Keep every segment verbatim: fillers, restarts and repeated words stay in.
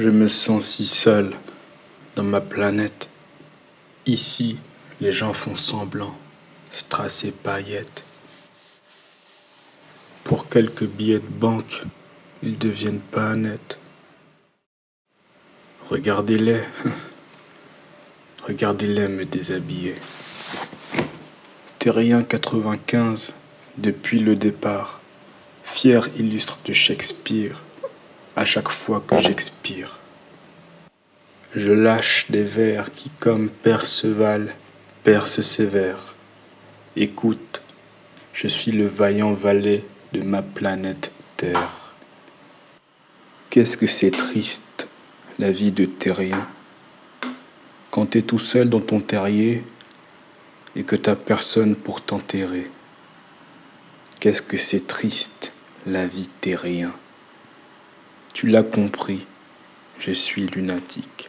Je me sens si seul dans ma planète. Ici, les gens font semblant, strass et paillettes. Pour quelques billets de banque, ils deviennent pas nets. Regardez-les, regardez-les me déshabiller. Terrien quatre-vingt-quinze, depuis le départ, fier illustre de Shakespeare, à chaque fois que j'expire. Je lâche des vers qui, comme Perceval, percent sévère. Écoute, je suis le vaillant valet de ma planète Terre. Qu'est-ce que c'est triste, la vie de terrien. Quand t'es tout seul dans ton terrier et que t'as personne pour t'enterrer. Qu'est-ce que c'est triste, la vie terrien. Tu l'as compris, je suis lunatique.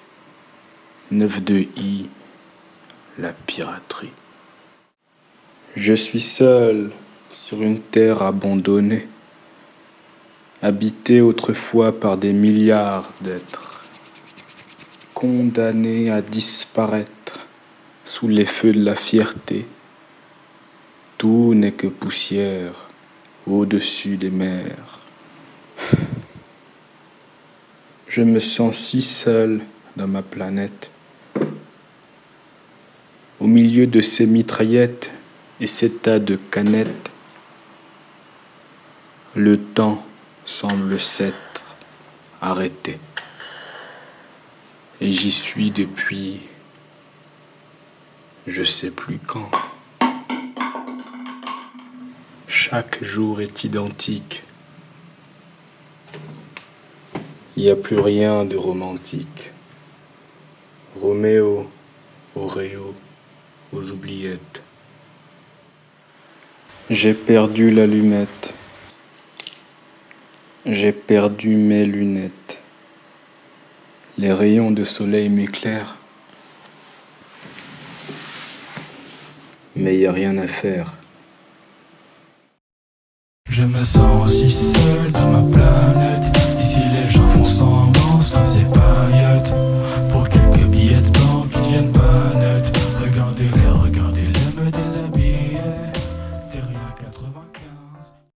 neuf deux i, la piraterie. Je suis seul sur une terre abandonnée, habitée autrefois par des milliards d'êtres, condamnée à disparaître sous les feux de la fierté. Tout n'est que poussière au-dessus des mers. Je me sens si seul dans ma planète. Au milieu de ces mitraillettes et ces tas de canettes, le temps semble s'être arrêté. Et j'y suis depuis je sais plus quand. Chaque jour est identique. Il n'y a plus rien de romantique. Roméo, Oreo, aux oubliettes. J'ai perdu l'allumette. J'ai perdu mes lunettes. Les rayons de soleil m'éclairent. Mais il n'y a rien à faire. Je me sens aussi seul dans ma planète.